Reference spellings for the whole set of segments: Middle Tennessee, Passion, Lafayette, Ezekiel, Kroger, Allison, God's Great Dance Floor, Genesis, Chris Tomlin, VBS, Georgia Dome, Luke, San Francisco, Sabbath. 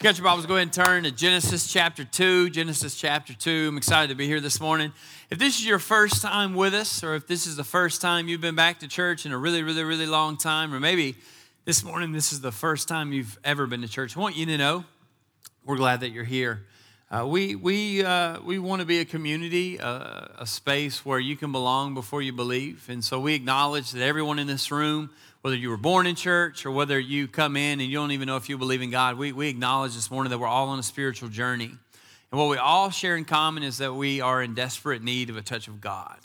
If you got your Bibles, go ahead and turn to Genesis chapter 2. Genesis chapter 2. I'm excited to be here this morning. If this is your first time with us, or if this is the first time you've been back to church in a really long time, or maybe this morning this is the first time you've ever been to church, I want you to know we're glad that you're here. We want to be a community, a space where you can belong before you believe. And so we acknowledge that everyone in this room, whether you were born in church or whether you come in and you don't even know if you believe in God, we acknowledge this morning that we're all on a spiritual journey. And what we all share in common is that we are in desperate need of a touch of God,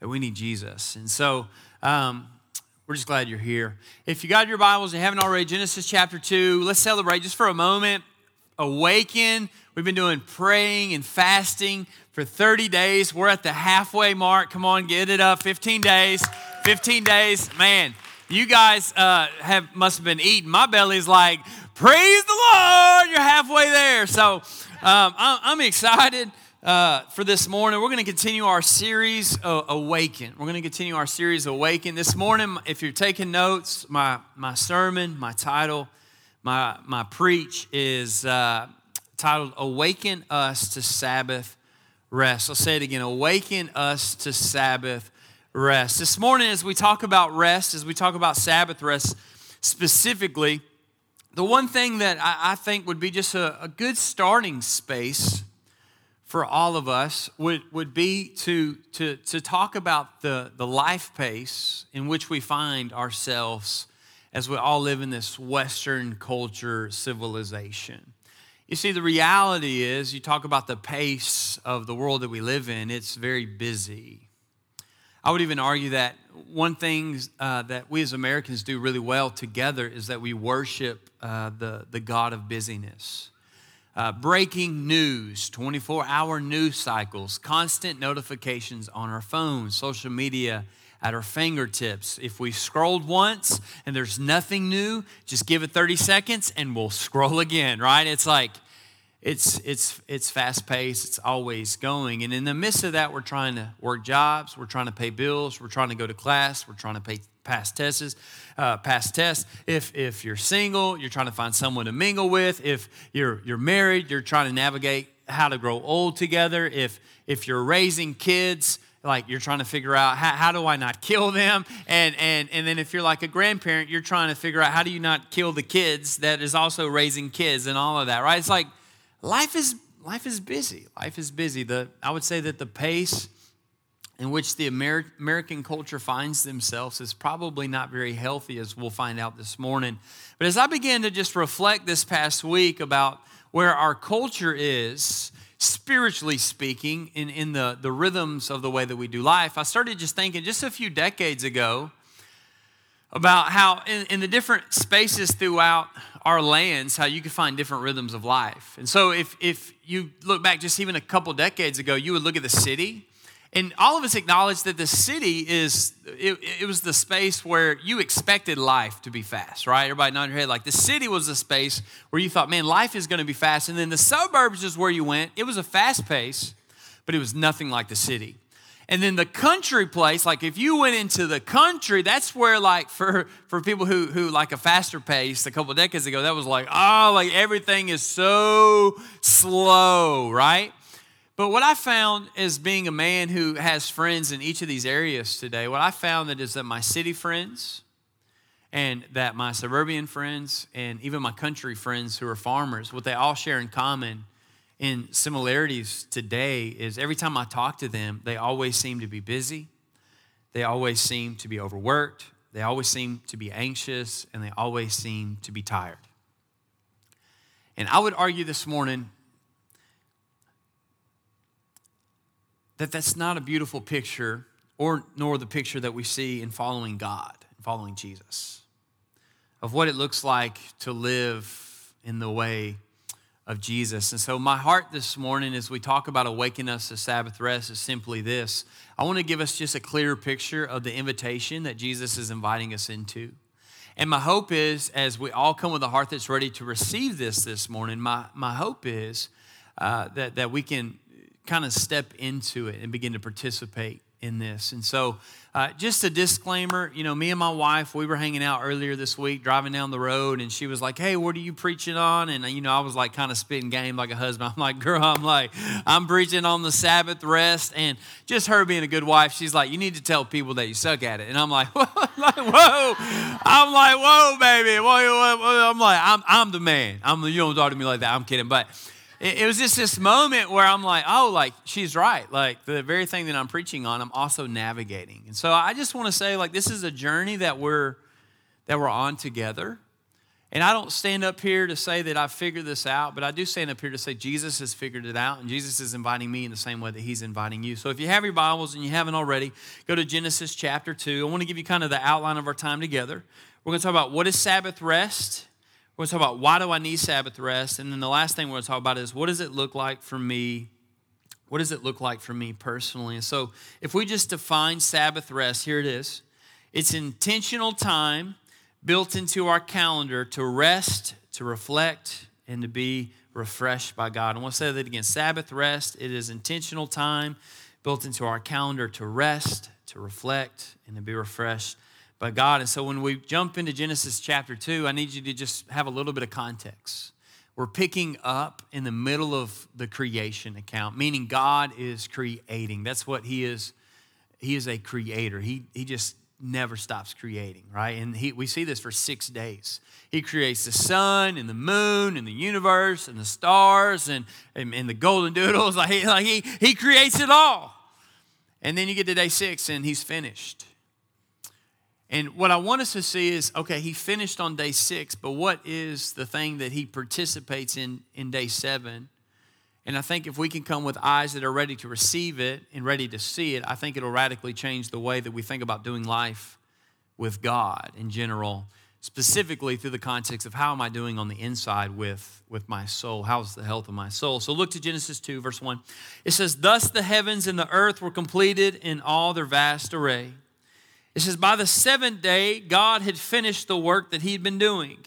that we need Jesus. And so we're just glad you're here. If you got your Bibles and haven't already, Genesis chapter 2, let's celebrate just for a moment. Awaken. We've been doing praying and fasting for 30 days. We're at the halfway mark. Come on, get it up. 15 days. 15 days. Man, you guys must have been eating. My belly's like, praise the Lord, you're halfway there. So I'm excited for this morning. We're going to continue our series, Awaken. We're going to continue our series, Awaken. This morning, if you're taking notes, my sermon, my title, my preach is titled, Awaken Us to Sabbath Rest. I'll say it again, Awaken Us to Sabbath Rest. This morning, as we talk about rest, as we talk about Sabbath rest specifically, the one thing that I think would be just a good starting space for all of us would be to talk about the life pace in which we find ourselves as we all live in this Western culture civilization. You see, the reality is, you talk about the pace of the world that we live in, it's very busy. I would even argue that one thing that we as Americans do really well together is that we worship the God of busyness. Breaking news, 24-hour news cycles, constant notifications on our phones, social media at our fingertips. If we scrolled once and there's nothing new, just give it 30 seconds and we'll scroll again, right? It's like, it's fast-paced, it's always going. And in the midst of that, we're trying to work jobs, we're trying to pay bills, we're trying to go to class, we're trying to pass tests. If you're single, you're trying to find someone to mingle with. If you're married, you're trying to navigate how to grow old together. If you're raising kids, like you're trying to figure out how do I not kill them? And then if you're like a grandparent, you're trying to figure out how do you not kill the kids that is also raising kids and all of that, right? It's like life is busy. Life is busy. I would say that the pace in which the American culture finds themselves is probably not very healthy, as we'll find out this morning. But as I began to just reflect this past week about where our culture is, spiritually speaking, in the rhythms of the way that we do life, I started just thinking just a few decades ago about how in the different spaces throughout our lands, how you can find different rhythms of life. And so if you look back just even a couple decades ago, you would look at the city, and all of us acknowledge that the city it was the space where you expected life to be fast, right? Everybody nodded your head like the city was the space where you thought, man, life is going to be fast. And then the suburbs is where you went. It was a fast pace, but it was nothing like the city. And then the country place, like if you went into the country, that's where like for people who like a faster pace a couple of decades ago, that was like, oh, like everything is so slow, right? But what I found as being a man who has friends in each of these areas today, what I found that is that my city friends and that my suburban friends and even my country friends who are farmers, what they all share in common in similarities today is every time I talk to them, they always seem to be busy. They always seem to be overworked. They always seem to be anxious, and they always seem to be tired. And I would argue this morning that that's not a beautiful picture, nor the picture that we see in following God, following Jesus, of what it looks like to live in the way of Jesus. And so my heart this morning as we talk about awakening us to Sabbath rest is simply this. I want to give us just a clearer picture of the invitation that Jesus is inviting us into. And my hope is, as we all come with a heart that's ready to receive this morning, my hope is that we can kind of step into it and begin to participate in this. And so just a disclaimer, you know, me and my wife, we were hanging out earlier this week, driving down the road, and she was like, hey, what are you preaching on? And, you know, I was like kind of spitting game like a husband. I'm like, girl, I'm preaching on the Sabbath rest. And just her being a good wife, she's like, you need to tell people that you suck at it. And I'm like, whoa, I'm like, whoa, baby. I'm like, I'm the man. You don't talk to me like that. I'm kidding. But it was just this moment where I'm like, oh, like, she's right. Like, the very thing that I'm preaching on, I'm also navigating. And so I just want to say, like, this is a journey that we're on together. And I don't stand up here to say that I figured this out, but I do stand up here to say Jesus has figured it out, and Jesus is inviting me in the same way that he's inviting you. So if you have your Bibles and you haven't already, go to Genesis chapter 2. I want to give you kind of the outline of our time together. We're going to talk about what is Sabbath rest. We're going to talk about why do I need Sabbath rest? And then the last thing we're going to talk about is what does it look like for me? What does it look like for me personally? And so if we just define Sabbath rest, here it is. It's intentional time built into our calendar to rest, to reflect, and to be refreshed by God. I want to say that again. Sabbath rest, it is intentional time built into our calendar to rest, to reflect, and to be refreshed by God. And so when we jump into Genesis chapter 2, I need you to just have a little bit of context. We're picking up in the middle of the creation account, meaning God is creating. That's what he is. He is a creator. He just never stops creating, right? And we see this for 6 days. He creates the sun and the moon and the universe and the stars and the golden doodles. He creates it all. And then you get to day 6 and he's finished. And what I want us to see is, okay, he finished on day 6, but what is the thing that he participates in day 7? And I think if we can come with eyes that are ready to receive it and ready to see it, I think it'll radically change the way that we think about doing life with God in general, specifically through the context of how am I doing on the inside with my soul? How's the health of my soul? So look to Genesis 2, verse 1. It says, thus the heavens and the earth were completed in all their vast array. It says, by the seventh day, God had finished the work that he'd been doing.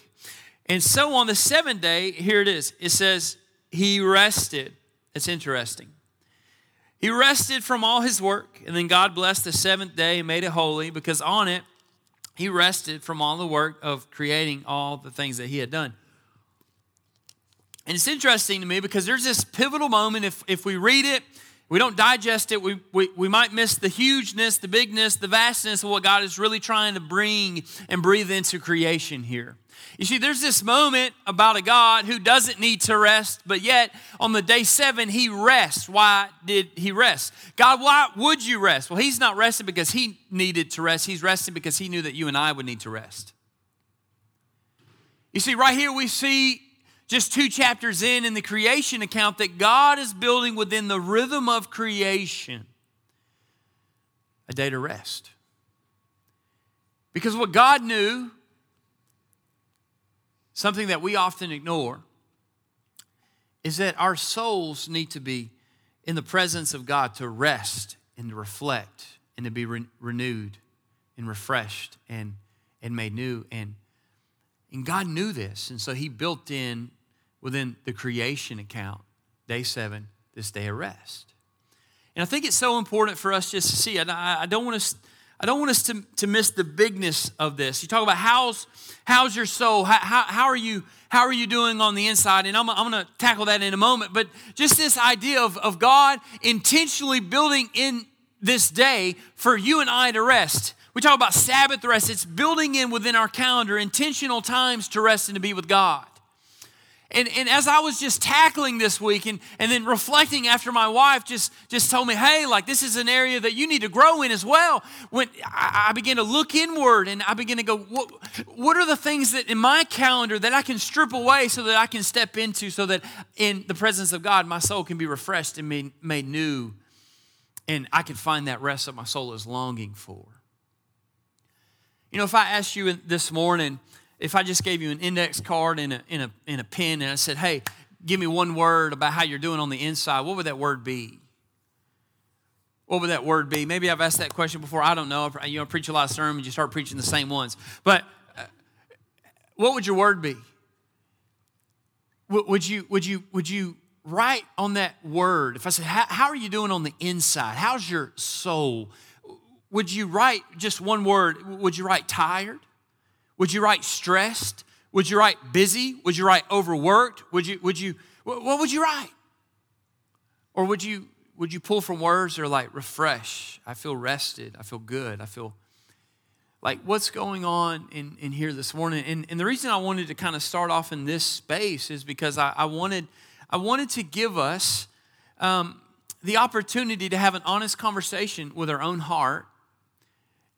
And so on the seventh day, here it is. It says, he rested. It's interesting. He rested from all his work. And then God blessed the seventh day and made it holy because on it, he rested from all the work of creating all the things that he had done. And it's interesting to me because there's this pivotal moment. If we read it, we don't digest it. We might miss the hugeness, the bigness, the vastness of what God is really trying to bring and breathe into creation here. You see, there's this moment about a God who doesn't need to rest, but yet on the day 7, he rests. Why did he rest? God, why would you rest? Well, he's not resting because he needed to rest. He's resting because he knew that you and I would need to rest. You see, right here we see just 2 chapters in the creation account that God is building within the rhythm of creation a day to rest. Because what God knew, something that we often ignore, is that our souls need to be in the presence of God to rest and to reflect and to be renewed and refreshed and made new. And God knew this, and so he built in within the creation account, day 7, this day of rest. And I think it's so important for us just to see. I don't want us to miss the bigness of this. You talk about how's your soul? How are you doing on the inside? And I'm going to tackle that in a moment. But just this idea of God intentionally building in this day for you and I to rest. We talk about Sabbath rest. It's building in within our calendar intentional times to rest and to be with God. And as I was just tackling this week and then reflecting after my wife just told me, hey, like this is an area that you need to grow in as well. When I began to look inward and I began to go, what are the things that in my calendar that I can strip away so that I can step into so that in the presence of God, my soul can be refreshed and made new and I can find that rest that my soul is longing for. You know, if I asked you this morning, if I just gave you an index card and a pen and I said, hey, give me one word about how you're doing on the inside, what would that word be? What would that word be? Maybe I've asked that question before. I don't know. You know, I preach a lot of sermons. You start preaching the same ones. But what would your word be? Would you right on that word, if I said, how are you doing on the inside? How's your soul? Would you write just one word? Would you write tired? Would you write stressed? Would you write busy? Would you write overworked? What would you write? Or would you pull from words that are like refresh? I feel rested. I feel good. I feel like what's going on in here this morning. And the reason I wanted to kind of start off in this space is because I wanted to give us the opportunity to have an honest conversation with our own heart,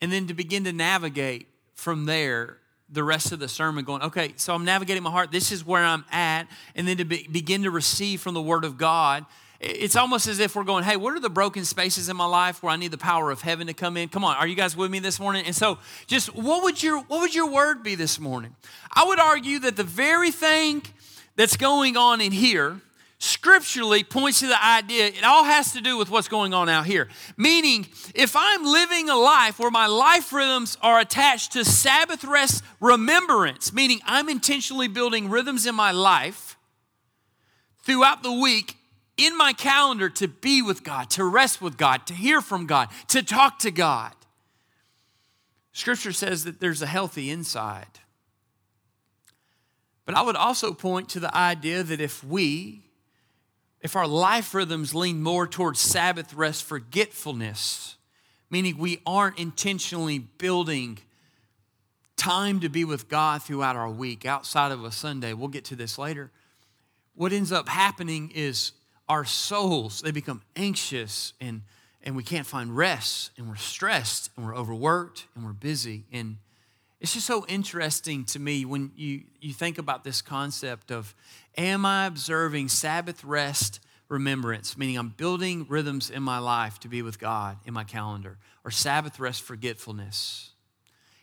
and then to begin to navigate from there the rest of the sermon, going, okay, so I'm navigating my heart. This is where I'm at. And then to begin to receive from the Word of God. It's almost as if we're going, hey, what are the broken spaces in my life where I need the power of heaven to come in? Come on, are you guys with me this morning? And so just what would your word be this morning? I would argue that the very thing that's going on in here scripturally points to the idea it all has to do with what's going on out here. Meaning, if I'm living a life where my life rhythms are attached to Sabbath rest remembrance, meaning I'm intentionally building rhythms in my life throughout the week in my calendar to be with God, to rest with God, to hear from God, to talk to God. Scripture says that there's a healthy inside. But I would also point to the idea that if our life rhythms lean more towards Sabbath rest forgetfulness, meaning we aren't intentionally building time to be with God throughout our week outside of a Sunday. We'll get to this later. What ends up happening is our souls, they become anxious and we can't find rest, and we're stressed and we're overworked and we're busy. And it's just so interesting to me when you think about this concept of, am I observing Sabbath rest remembrance? Meaning I'm building rhythms in my life to be with God in my calendar, or Sabbath rest forgetfulness.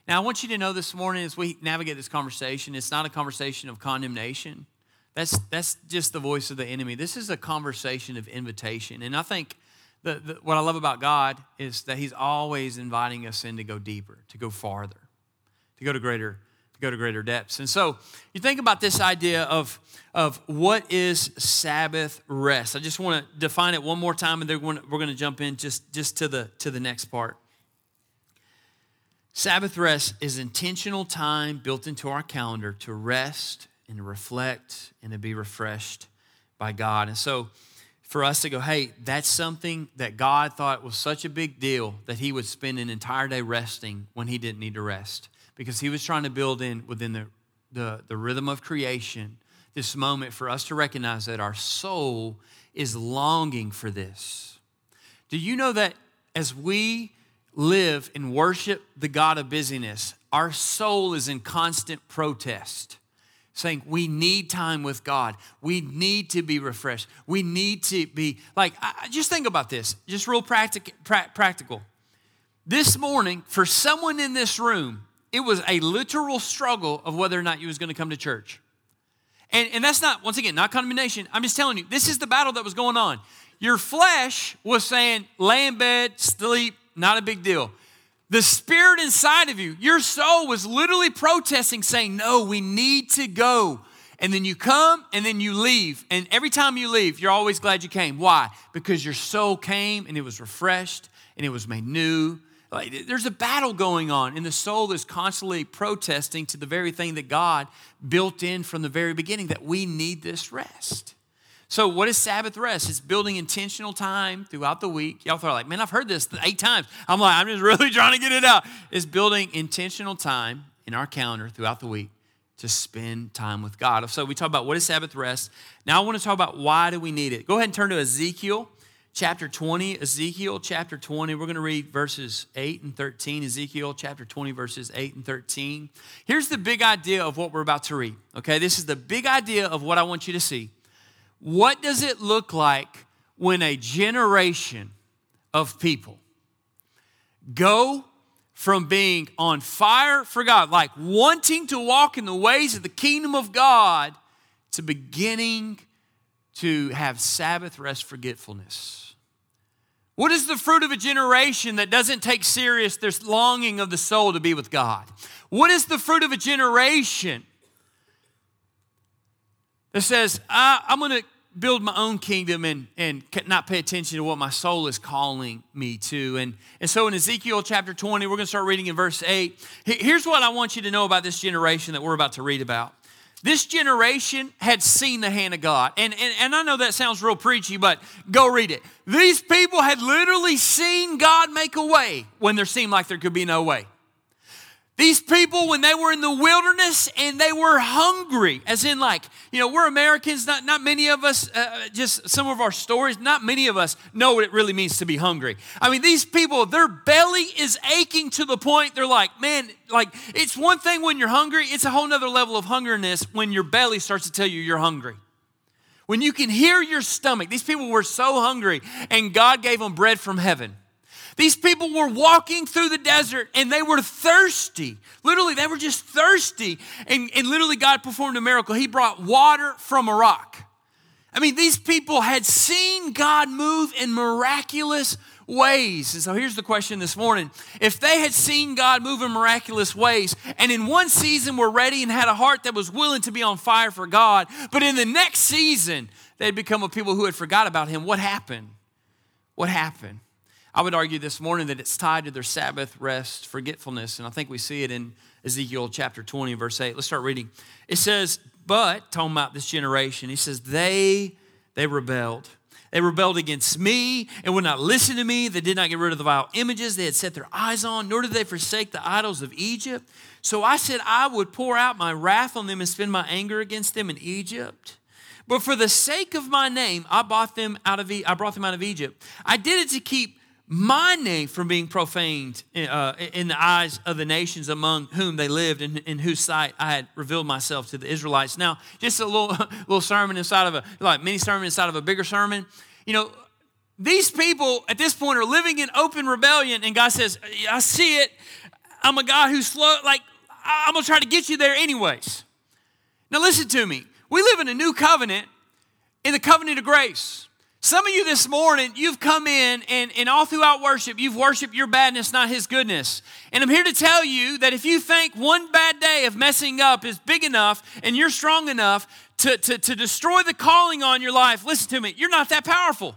Now, I want you to know this morning as we navigate this conversation, it's not a conversation of condemnation. That's just the voice of the enemy. This is a conversation of invitation. And I think what I love about God is that He's always inviting us in to go deeper, to go farther, to go to greater depths. And so you think about this idea of what is Sabbath rest. I just want to define it one more time, and then we're going to jump in just to the next part. Sabbath rest is intentional time built into our calendar to rest and to reflect and to be refreshed by God. And so for us to go, hey, that's something that God thought was such a big deal that He would spend an entire day resting when He didn't need to rest. Because He was trying to build in within the rhythm of creation this moment for us to recognize that our soul is longing for this. Do you know that as we live and worship the God of busyness, our soul is in constant protest, saying we need time with God. We need to be refreshed. We need to be like, just think about this, just real practical. This morning, for someone in this room, it was a literal struggle of whether or not you was going to come to church. And that's not, once again, not condemnation. I'm just telling you, this is the battle that was going on. Your flesh was saying, lay in bed, sleep, not a big deal. The spirit inside of you, your soul was literally protesting, saying, no, we need to go. And then you come and then you leave. And every time you leave, you're always glad you came. Why? Because your soul came and it was refreshed and it was made new. Like, there's a battle going on, and the soul is constantly protesting to the very thing that God built in from the very beginning, that we need this rest. So what is Sabbath rest? It's building intentional time throughout the week. Y'all are like, man, I've heard this 8 times. I'm just really trying to get it out. It's building intentional time in our calendar throughout the week to spend time with God. So we talk about what is Sabbath rest. Now I want to talk about why do we need it. Go ahead and turn to Ezekiel chapter 20, we're going to read verses 8 and 13. Ezekiel chapter 20, verses 8 and 13. Here's the big idea of what we're about to read, okay? This is the big idea of what I want you to see. What does it look like when a generation of people go from being on fire for God, like wanting to walk in the ways of the kingdom of God, to beginning to have Sabbath rest forgetfulness? What is the fruit of a generation that doesn't take serious this longing of the soul to be with God? What is the fruit of a generation that says, I'm going to build my own kingdom and not pay attention to what my soul is calling me to. And so in Ezekiel chapter 20, we're going to start reading in verse 8. Here's what I want you to know about this generation that we're about to read about. This generation had seen the hand of God. And I know that sounds real preachy, but go read it. These people had literally seen God make a way when there seemed like there could be no way. These people, when they were in the wilderness and they were hungry, as in like, you know, we're Americans, not many of us, just some of our stories, not many of us know what it really means to be hungry. I mean, these people, their belly is aching to the point they're like, man, like it's one thing when you're hungry, it's a whole nother level of hungerness when your belly starts to tell you you're hungry. When you can hear your stomach, these people were so hungry and God gave them bread from heaven. These people were walking through the desert and they were thirsty. Literally, they were just thirsty. And literally God performed a miracle. He brought water from a rock. I mean, these people had seen God move in miraculous ways. And so here's the question this morning. If they had seen God move in miraculous ways and in one season were ready and had a heart that was willing to be on fire for God, but in the next season, they'd become a people who had forgot about him, what happened? What happened? I would argue this morning that it's tied to their Sabbath rest forgetfulness, and I think we see it in Ezekiel chapter 20, verse 8. Let's start reading. It says, but, talking about this generation, he says, they rebelled. They rebelled against me and would not listen to me. They did not get rid of the vile images they had set their eyes on, nor did they forsake the idols of Egypt. So I said I would pour out my wrath on them and spend my anger against them in Egypt. But for the sake of my name, I brought them out of Egypt. I did it to keep my name from being profaned in the eyes of the nations among whom they lived and in whose sight I had revealed myself to the Israelites. Now, just a little sermon inside of mini sermon inside of a bigger sermon. You know, these people at this point are living in open rebellion, and God says, I see it. I'm a God who's slow. Like, I'm going to try to get you there anyways. Now, listen to me. We live in a new covenant, in the covenant of grace. Some of you this morning, you've come in and all throughout worship, you've worshiped your badness, not his goodness. And I'm here to tell you that if you think one bad day of messing up is big enough and you're strong enough to destroy the calling on your life, listen to me, you're not that powerful.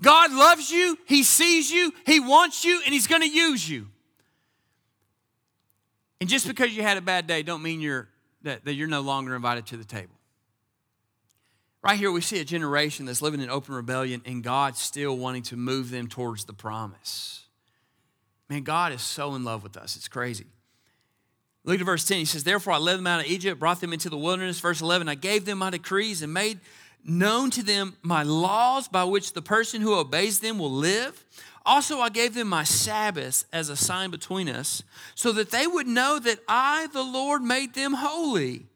God loves you, he sees you, he wants you, and he's going to use you. And just because you had a bad day don't mean that you're no longer invited to the table. Right here we see a generation that's living in open rebellion and God still wanting to move them towards the promise. Man, God is so in love with us. It's crazy. Look at verse 10. He says, therefore I led them out of Egypt, brought them into the wilderness. Verse 11, I gave them my decrees and made known to them my laws by which the person who obeys them will live. Also I gave them my Sabbaths as a sign between us so that they would know that I, the Lord, made them holy.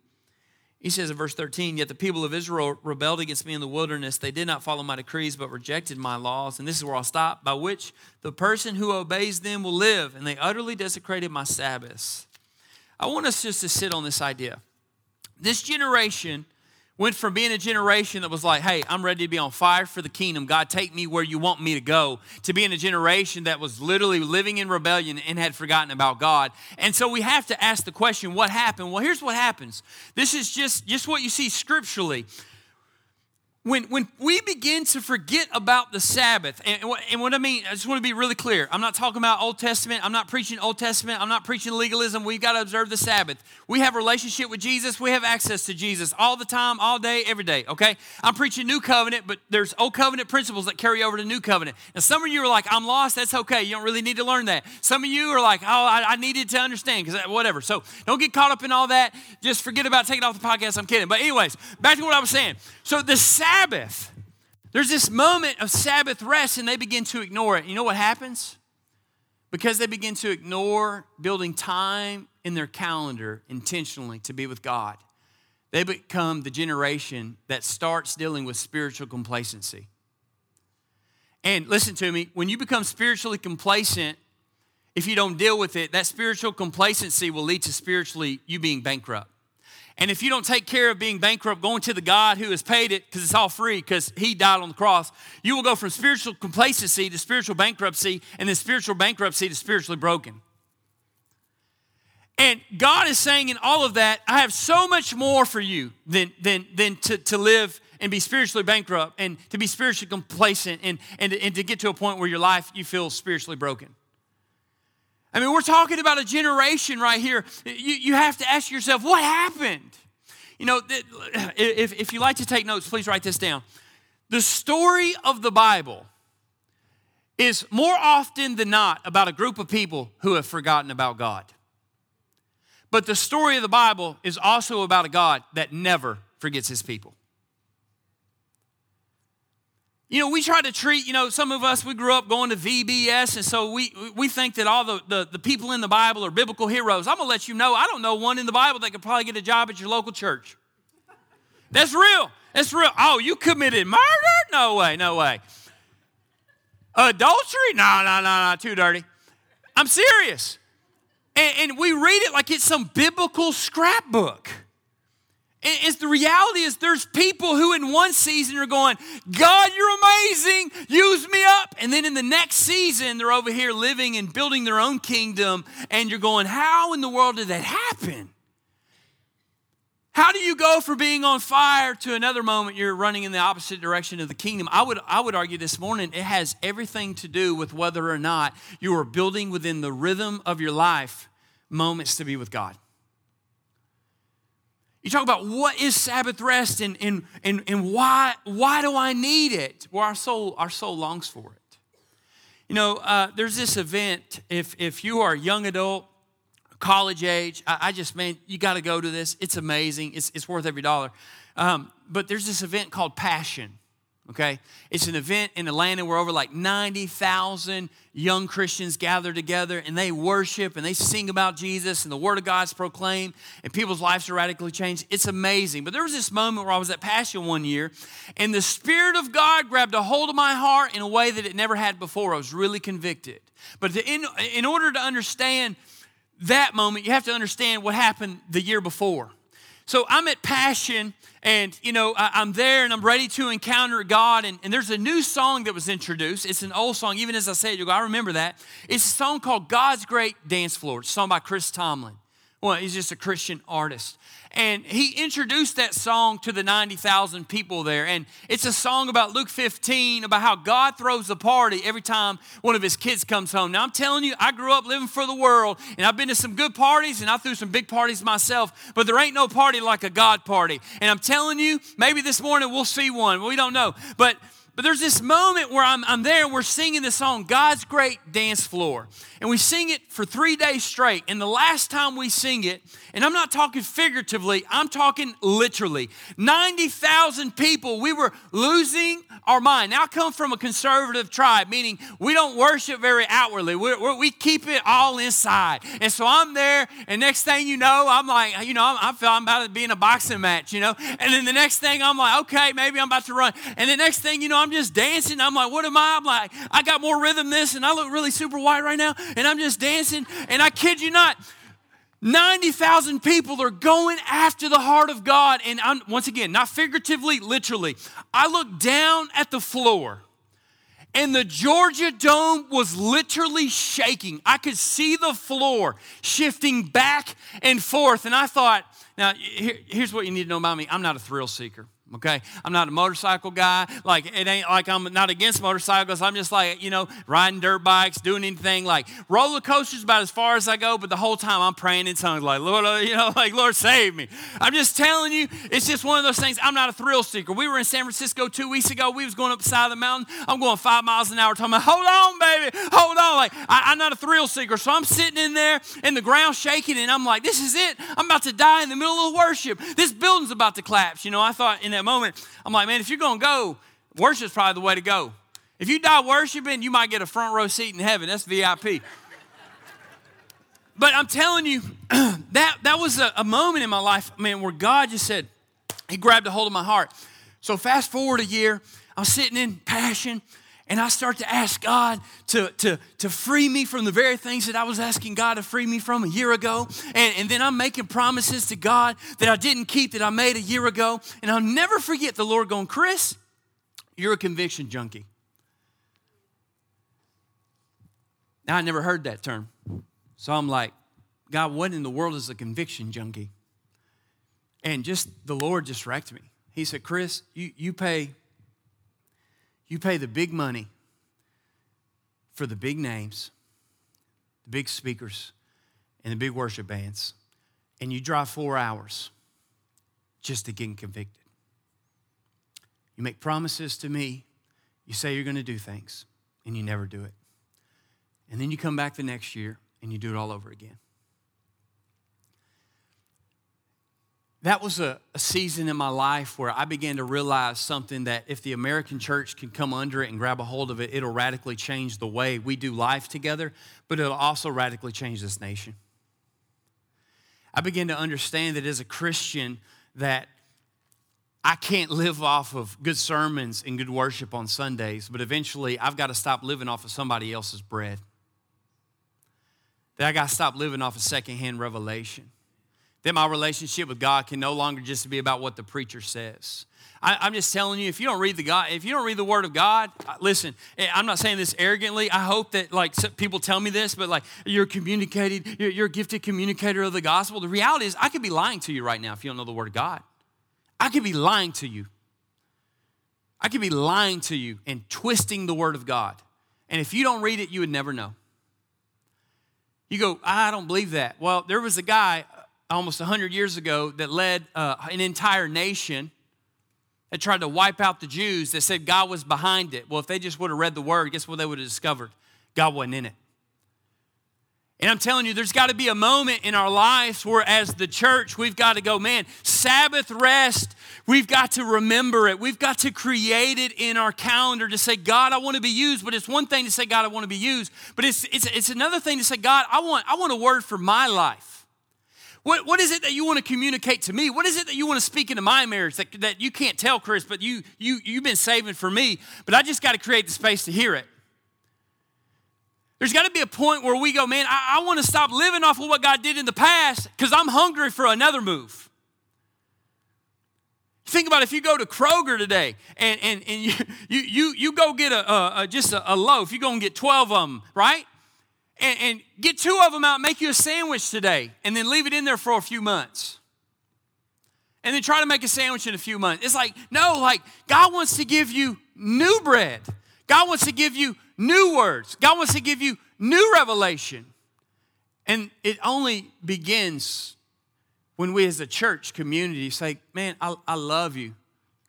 He says in verse 13, yet the people of Israel rebelled against me in the wilderness. They did not follow my decrees, but rejected my laws. And this is where I'll stop, by which the person who obeys them will live. And they utterly desecrated my Sabbaths. I want us just to sit on this idea. This generation went from being a generation that was like, hey, I'm ready to be on fire for the kingdom. God, take me where you want me to go, to being a generation that was literally living in rebellion and had forgotten about God. And so we have to ask the question, what happened? Well, here's what happens. This is just what you see scripturally. When we begin to forget about the Sabbath, and what I mean, I just want to be really clear. I'm not talking about Old Testament. I'm not preaching Old Testament. I'm not preaching legalism. We've got to observe the Sabbath. We have a relationship with Jesus. We have access to Jesus all the time, all day, every day, okay? I'm preaching New Covenant, but there's Old Covenant principles that carry over to New Covenant. Now, some of you are like, I'm lost. That's okay. You don't really need to learn that. Some of you are like, oh, I needed to understand because whatever. So don't get caught up in all that. Just forget about taking off the podcast. I'm kidding. But anyways, back to what I was saying. So the Sabbath, there's this moment of Sabbath rest and they begin to ignore it. You know what happens? Because they begin to ignore building time in their calendar intentionally to be with God, they become the generation that starts dealing with spiritual complacency. And listen to me, when you become spiritually complacent, if you don't deal with it, that spiritual complacency will lead to spiritually you being bankrupt. And if you don't take care of being bankrupt, going to the God who has paid it, because it's all free, because he died on the cross, you will go from spiritual complacency to spiritual bankruptcy, and then spiritual bankruptcy to spiritually broken. And God is saying in all of that, I have so much more for you than to live and be spiritually bankrupt and to be spiritually complacent and to get to a point where your life, you feel spiritually broken. I mean, we're talking about a generation right here. You have to ask yourself, what happened? You know, if you like to take notes, please write this down. The story of the Bible is more often than not about a group of people who have forgotten about God. But the story of the Bible is also about a God that never forgets his people. You know, we try to treat, you know, some of us, we grew up going to VBS, and so we think that all the people in the Bible are biblical heroes. I'm going to let you know, I don't know one in the Bible that could probably get a job at your local church. That's real. That's real. Oh, you committed murder? No way, no way. Adultery? No, too dirty. I'm serious. And we read it like it's some biblical scrapbook. And the reality is there's people who in one season are going, God, you're amazing, use me up. And then in the next season, they're over here living and building their own kingdom. And you're going, how in the world did that happen? How do you go from being on fire to another moment you're running in the opposite direction of the kingdom? I would argue this morning it has everything to do with whether or not you are building within the rhythm of your life moments to be with God. You talk about what is Sabbath rest and why do I need it? Well, our soul longs for it. You know, there's this event, if you are a young adult, college age, you got to go to this. It's amazing. It's worth every dollar. But there's this event called Passion, okay? It's an event in Atlanta where over like 90,000 young Christians gather together, and they worship, and they sing about Jesus, and the Word of God's proclaimed, and people's lives are radically changed. It's amazing. But there was this moment where I was at Passion one year, and the Spirit of God grabbed a hold of my heart in a way that it never had before. I was really convicted. But in order to understand that moment, you have to understand what happened the year before. So I'm at Passion, and, you know, I'm there, and I'm ready to encounter God, and there's a new song that was introduced. It's an old song. Even as I say it, you go, I remember that. It's a song called God's Great Dance Floor. It's a song by Chris Tomlin. Well, he's just a Christian artist. And he introduced that song to the 90,000 people there. And it's a song about Luke 15, about how God throws a party every time one of his kids comes home. Now, I'm telling you, I grew up living for the world, and I've been to some good parties, and I threw some big parties myself, but there ain't no party like a God party. And I'm telling you, maybe this morning we'll see one. We don't know. But there's this moment where I'm there, and we're singing this song, God's Great Dance Floor. And we sing it for 3 days straight. And the last time we sing it, and I'm not talking figuratively, I'm talking literally. 90,000 people, we were losing our mind. Now, I come from a conservative tribe, meaning we don't worship very outwardly. We keep it all inside. And so I'm there, and next thing you know, I'm like, you know, I feel I'm about to be in a boxing match, you know. And then the next thing, I'm like, okay, maybe I'm about to run. And the next thing, you know, I'm just dancing. I'm like, what am I? I'm like, I got more rhythm than this, and I look really super white right now, and I'm just dancing. And I kid you not, 90,000 people are going after the heart of God. And I'm, once again, not figuratively, literally. I looked down at the floor, and the Georgia Dome was literally shaking. I could see the floor shifting back and forth. And I thought, now, here's what you need to know about me. I'm not a thrill seeker. Okay, I'm not a motorcycle guy. Like, it ain't like I'm not against motorcycles. I'm just like, you know, riding dirt bikes, doing anything. Like, roller coasters about as far as I go, but the whole time I'm praying in tongues, like, Lord, you know, like, Lord, save me. I'm just telling you, it's just one of those things. I'm not a thrill seeker. We were in San Francisco 2 weeks ago. We was going up the side of the mountain. I'm going 5 miles an hour. Talking about, hold on, baby, hold on. Like, I'm not a thrill seeker. So I'm sitting in there and the ground shaking, and I'm like, this is it. I'm about to die in the middle of worship. This building's about to collapse. You know, I thought in that moment, I'm like, man, if you're going to go, worship's probably the way to go. If you die worshiping, you might get a front row seat in heaven. That's VIP. But I'm telling you, that was a moment in my life, man, where God just said, he grabbed a hold of my heart. So fast forward a year, I'm sitting in Passion, and I start to ask God to free me from the very things that I was asking God to free me from a year ago. And then I'm making promises to God that I didn't keep that I made a year ago. And I'll never forget the Lord going, Chris, you're a conviction junkie. Now, I never heard that term. So I'm like, God, what in the world is a conviction junkie? And just the Lord just wrecked me. He said, Chris, you pay the big money for the big names, the big speakers, and the big worship bands, and you drive 4 hours just to get convicted. You make promises to me. You say you're going to do things, and you never do it. And then you come back the next year, and you do it all over again. That was a season in my life where I began to realize something, that if the American church can come under it and grab a hold of it, it'll radically change the way we do life together, but it'll also radically change this nation. I began to understand that as a Christian, that I can't live off of good sermons and good worship on Sundays, but eventually I've got to stop living off of somebody else's bread. That I got to stop living off of secondhand revelation. That my relationship with God can no longer just be about what the preacher says. I'm just telling you, if you don't read the Word of God, listen. I'm not saying this arrogantly. I hope that people tell me this, but you're a gifted communicator of the gospel. The reality is, I could be lying to you right now if you don't know the Word of God. I could be lying to you. I could be lying to you and twisting the Word of God. And if you don't read it, you would never know. You go, I don't believe that. Well, there was a guy almost 100 years ago that led an entire nation that tried to wipe out the Jews, that said God was behind it. Well, if they just would have read the Word, guess what they would have discovered? God wasn't in it. And I'm telling you, there's got to be a moment in our lives where as the church, we've got to go, man, Sabbath rest, we've got to remember it. We've got to create it in our calendar to say, God, I want to be used. But it's one thing to say, God, I want to be used. But it's another thing to say, God, I want a word for my life. What is it that you want to communicate to me? What is it that you want to speak into my marriage that you can't tell, Chris, but you've been saving for me, but I just got to create the space to hear it. There's got to be a point where we go, man, I want to stop living off of what God did in the past because I'm hungry for another move. Think about if you go to Kroger today and you go get just a loaf. You go and get 12 of them, right? And get 2 of them out and make you a sandwich today and then leave it in there for a few months. And then try to make a sandwich in a few months. It's like, no, God wants to give you new bread. God wants to give you new words. God wants to give you new revelation. And it only begins when we as a church community say, man, I love you,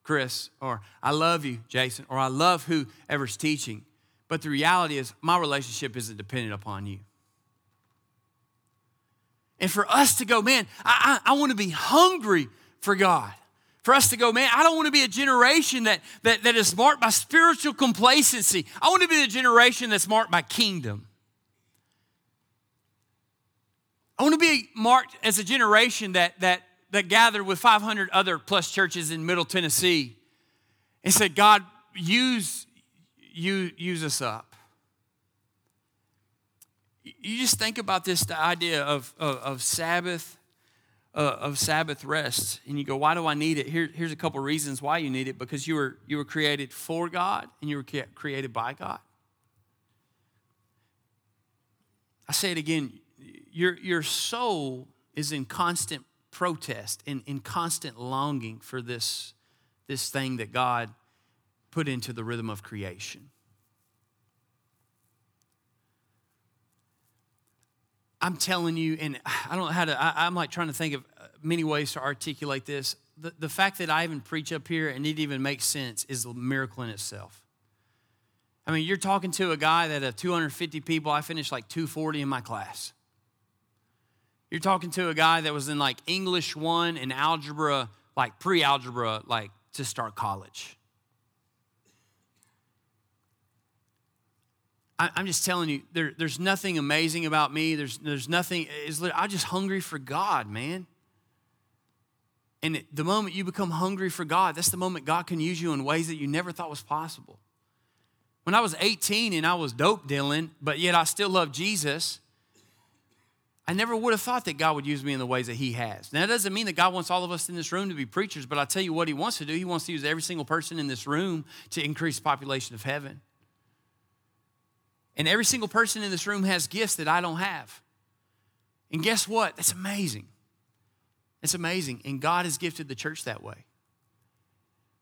Chris, or I love you, Jason, or I love whoever's teaching. But the reality is my relationship isn't dependent upon you. And for us to go, man, I want to be hungry for God. For us to go, man, I don't want to be a generation that is marked by spiritual complacency. I want to be a generation that's marked by kingdom. I want to be marked as a generation that gathered with 500 other plus churches in Middle Tennessee and said, God, use us up. You just think about this, the idea of Sabbath. Of Sabbath rest, and you go, why do I need it? Here's a couple reasons why you need it, because you were created for God, and you were created by God. I say it again, your soul is in constant protest, in constant longing for this thing that God put into the rhythm of creation. I'm telling you, and I don't know how to, I'm trying to think of many ways to articulate this. The fact that I even preach up here and it even makes sense is a miracle in itself. I mean, you're talking to a guy that of 250 people, I finished 240 in my class. You're talking to a guy that was in English 1 and algebra, pre-algebra, to start college. I'm just telling you, there's nothing amazing about me. There's nothing. I'm just hungry for God, man. And the moment you become hungry for God, that's the moment God can use you in ways that you never thought was possible. When I was 18 and I was dope dealing, but yet I still loved Jesus, I never would have thought that God would use me in the ways that He has. Now, that doesn't mean that God wants all of us in this room to be preachers, but I tell you what He wants to do. He wants to use every single person in this room to increase the population of heaven. And every single person in this room has gifts that I don't have. And guess what? That's amazing. That's amazing. And God has gifted the church that way.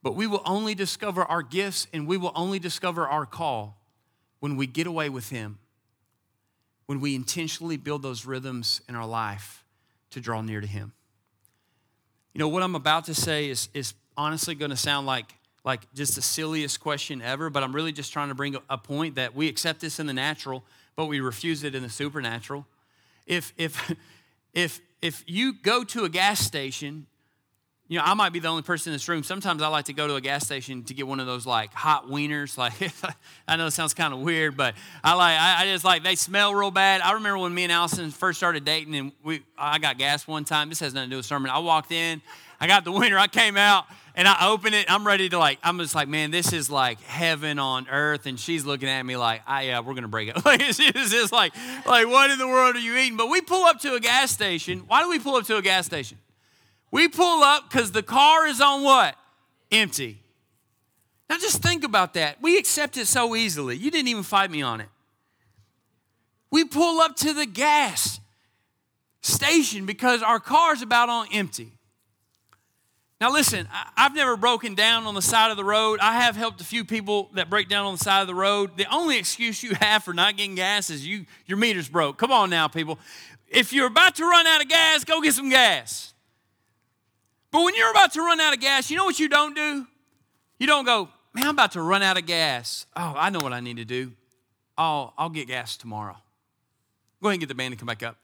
But we will only discover our gifts and we will only discover our call when we get away with him, when we intentionally build those rhythms in our life to draw near to him. You know, what I'm about to say is honestly going to sound like just the silliest question ever, but I'm really just trying to bring a point that we accept this in the natural, but we refuse it in the supernatural. If you go to a gas station, you know, I might be the only person in this room. Sometimes I like to go to a gas station to get one of those like hot wieners. Like, I know it sounds kind of weird, but I just they smell real bad. I remember when me and Allison first started dating and I got gas one time. This has nothing to do with sermon. I walked in, I got the wiener, I came out and I opened it. I'm ready to I'm just like, man, this is like heaven on earth. And she's looking at me like, we're going to break up. Like, it's just like, what in the world are you eating? But we pull up to a gas station. Why do we pull up to a gas station? We pull up because the car is on what? Empty. Now just think about that. We accept it so easily. You didn't even fight me on it. We pull up to the gas station because our car's about on empty. Now listen, I've never broken down on the side of the road. I have helped a few people that break down on the side of the road. The only excuse you have for not getting gas is your meter's broke. Come on now, people. If you're about to run out of gas, go get some gas. But when you're about to run out of gas, you know what you don't do? You don't go, man, I'm about to run out of gas. Oh, I know what I need to do. I'll get gas tomorrow. Go ahead and get the band to come back up.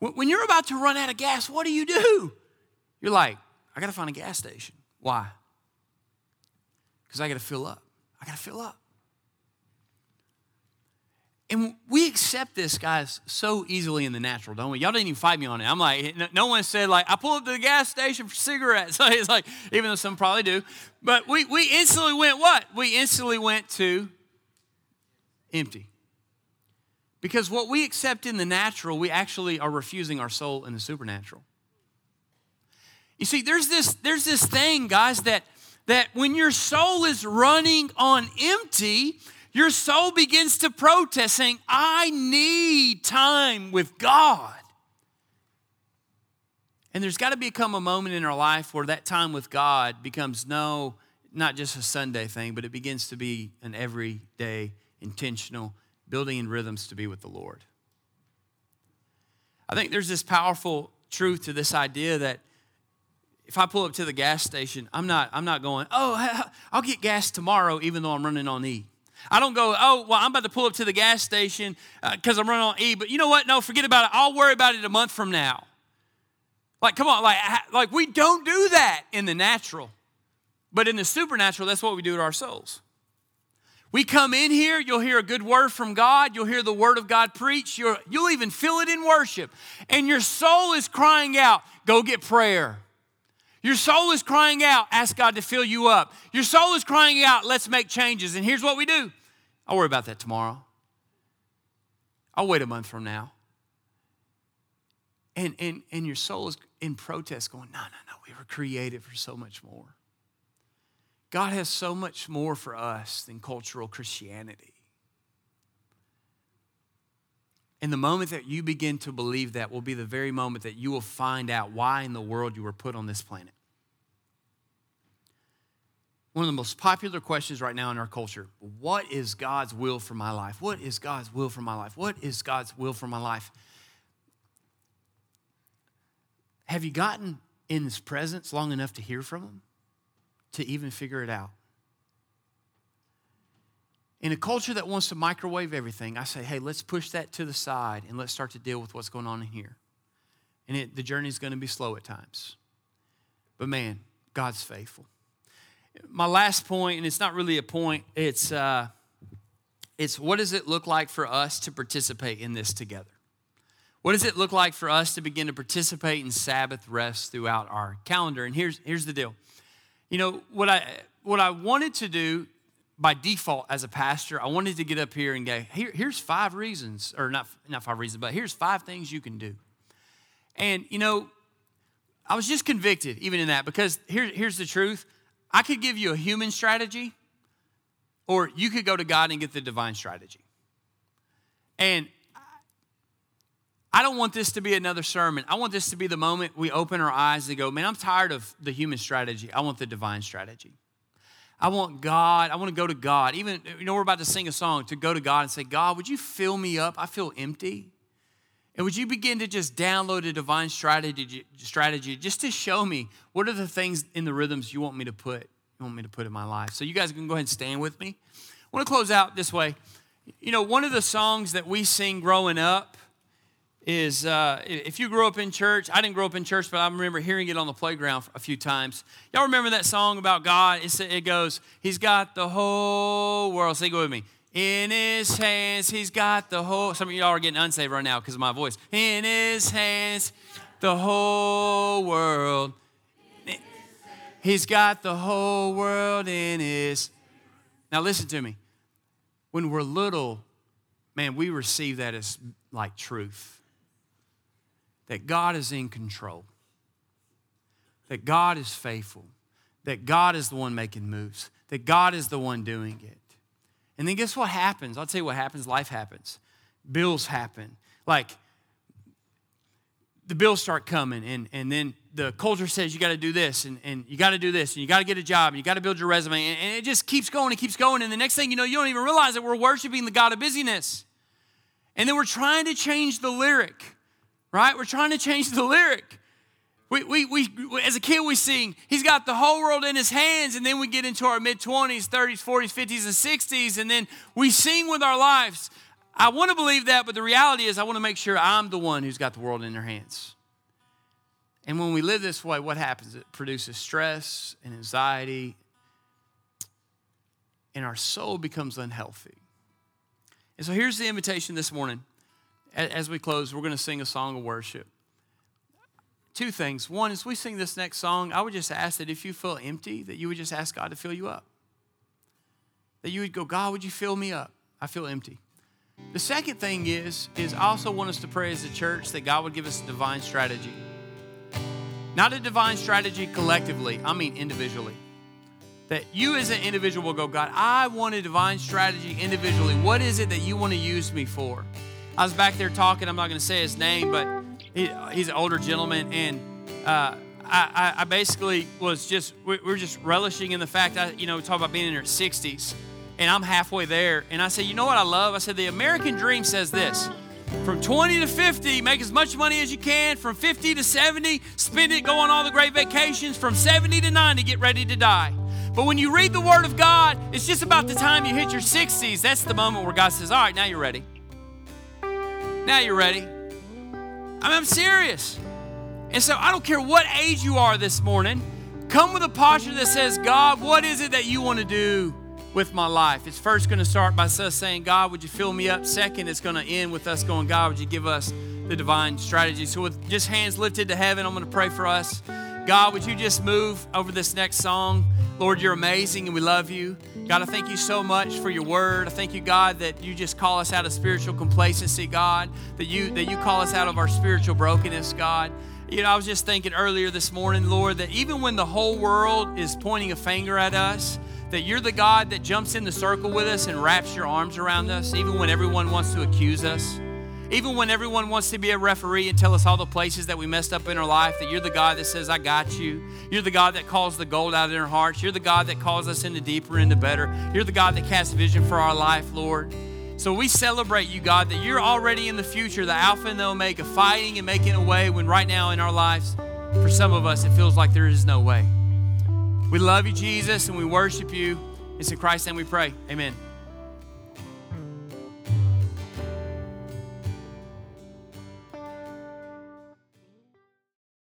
When you're about to run out of gas, what do? You're like, I got to find a gas station. Why? Because I got to fill up. And we accept this, guys, so easily in the natural, don't we? Y'all didn't even fight me on it. I'm like, no one said, I pulled up to the gas station for cigarettes. It's like, even though some probably do. But we instantly went what? We instantly went to empty. Because what we accept in the natural, we actually are refusing our soul in the supernatural. You see, there's this thing, guys, that when your soul is running on empty, your soul begins to protest saying, I need time with God. And there's got to become a moment in our life where that time with God becomes not just a Sunday thing, but it begins to be an everyday, intentional, building in rhythms to be with the Lord. I think there's this powerful truth to this idea that if I pull up to the gas station, I'm not going, I'll get gas tomorrow even though I'm running on E. I don't go, I'm about to pull up to the gas station because I'm running on E, but you know what? No, forget about it. I'll worry about it a month from now. Like, come on, like we don't do that in the natural. But in the supernatural, that's what we do to our souls. We come in here, you'll hear a good word from God. You'll hear the word of God preached. You'll even feel it in worship. And your soul is crying out, go get prayer. Your soul is crying out, ask God to fill you up. Your soul is crying out, let's make changes. And here's what we do. I'll worry about that tomorrow. I'll wait a month from now. And your soul is in protest going, no, we were created for so much more. God has so much more for us than cultural Christianity. And the moment that you begin to believe that will be the very moment that you will find out why in the world you were put on this planet. One of the most popular questions right now in our culture, what is God's will for my life? What is God's will for my life? What is God's will for my life? Have you gotten in his presence long enough to hear from him, to even figure it out? In a culture that wants to microwave everything, I say, hey, let's push that to the side and let's start to deal with what's going on in here. And the journey is going to be slow at times. But man, God's faithful. My last point, and it's not really a point, it's what does it look like for us to participate in this together? What does it look like for us to begin to participate in Sabbath rest throughout our calendar? And here's the deal. You know, what I wanted to do by default as a pastor, I wanted to get up here and go, here's 5 reasons, or not 5 reasons, but here's 5 things you can do. And, you know, I was just convicted even in that because here's the truth. I could give you a human strategy or you could go to God and get the divine strategy. And I don't want this to be another sermon. I want this to be the moment we open our eyes and go, man, I'm tired of the human strategy. I want the divine strategy. I want God. I want to go to God. Even, we're about to sing a song, to go to God and say, God, would you fill me up? I feel empty. And would you begin to just download a divine strategy just to show me what are the things in the rhythms you want me to put in my life. So you guys can go ahead and stand with me. I want to close out this way. One of the songs that we sing growing up is, if you grew up in church, I didn't grow up in church, but I remember hearing it on the playground a few times. Y'all remember that song about God? It goes, he's got the whole world. Sing it with me. In his hands, he's got the whole. Some of y'all are getting unsaved right now because of my voice. In his hands, the whole world. He's got the whole world in his. Now listen to me. When we're little, man, we receive that as like truth. That God is in control. That God is faithful. That God is the one making moves. That God is the one doing it. And then guess what happens? I'll tell you what happens. Life happens. Bills happen. Like, the bills start coming, and then the culture says you got to do this, and you got to do this, and you got to get a job, and you got to build your resume, and it just keeps going, and the next thing you know, you don't even realize that we're worshiping the God of busyness. And then we're trying to change the lyric, right? We're trying to change the lyric. We as a kid, we sing, he's got the whole world in his hands, and then we get into our mid-20s, 30s, 40s, 50s, and 60s, and then we sing with our lives, I want to believe that, but the reality is I want to make sure I'm the one who's got the world in their hands. And when we live this way, what happens? It produces stress and anxiety, and our soul becomes unhealthy. And so here's the invitation this morning. As we close, we're going to sing a song of worship. Two things. One, as we sing this next song, I would just ask that if you feel empty, that you would just ask God to fill you up. That you would go, God, would you fill me up? I feel empty. The second thing is I also want us to pray as a church that God would give us a divine strategy. Not a divine strategy collectively, I mean individually. That you as an individual will go, God, I want a divine strategy individually. What is it that you want to use me for? I was back there talking, I'm not going to say his name, but he's an older gentleman, and I basically was just, we're just relishing in the fact, we talk about being in our 60s. And I'm halfway there. And I said, you know what I love? I said, the American dream says this. From 20 to 50, make as much money as you can. From 50 to 70, spend it, go on all the great vacations. From 70 to 90, get ready to die. But when you read the Word of God, it's just about the time you hit your 60s. That's the moment where God says, all right, now you're ready. Now you're ready. I'm serious. And so I don't care what age you are this morning. Come with a posture that says, God, what is it that you want to do with my life? It's first going to start by us saying, God, would you fill me up? Second, it's going to end with us going, God, would you give us the divine strategy? So with just hands lifted to heaven, I'm going to pray for us. God, would you just move over this next song? Lord, you're amazing and we love you. God, I thank you so much for your word. I thank you, God, that you just call us out of spiritual complacency, God, that you call us out of our spiritual brokenness, God. I was just thinking earlier this morning, Lord, that even when the whole world is pointing a finger at us, that you're the God that jumps in the circle with us and wraps your arms around us, even when everyone wants to accuse us, even when everyone wants to be a referee and tell us all the places that we messed up in our life, that you're the God that says, I got you. You're the God that calls the gold out of our hearts. You're the God that calls us into deeper, into better. You're the God that casts vision for our life, Lord. So we celebrate you, God, that you're already in the future, the Alpha and the Omega, fighting and making a way when right now in our lives, for some of us, it feels like there is no way. We love you, Jesus, and we worship you. It's in Christ's name we pray. Amen.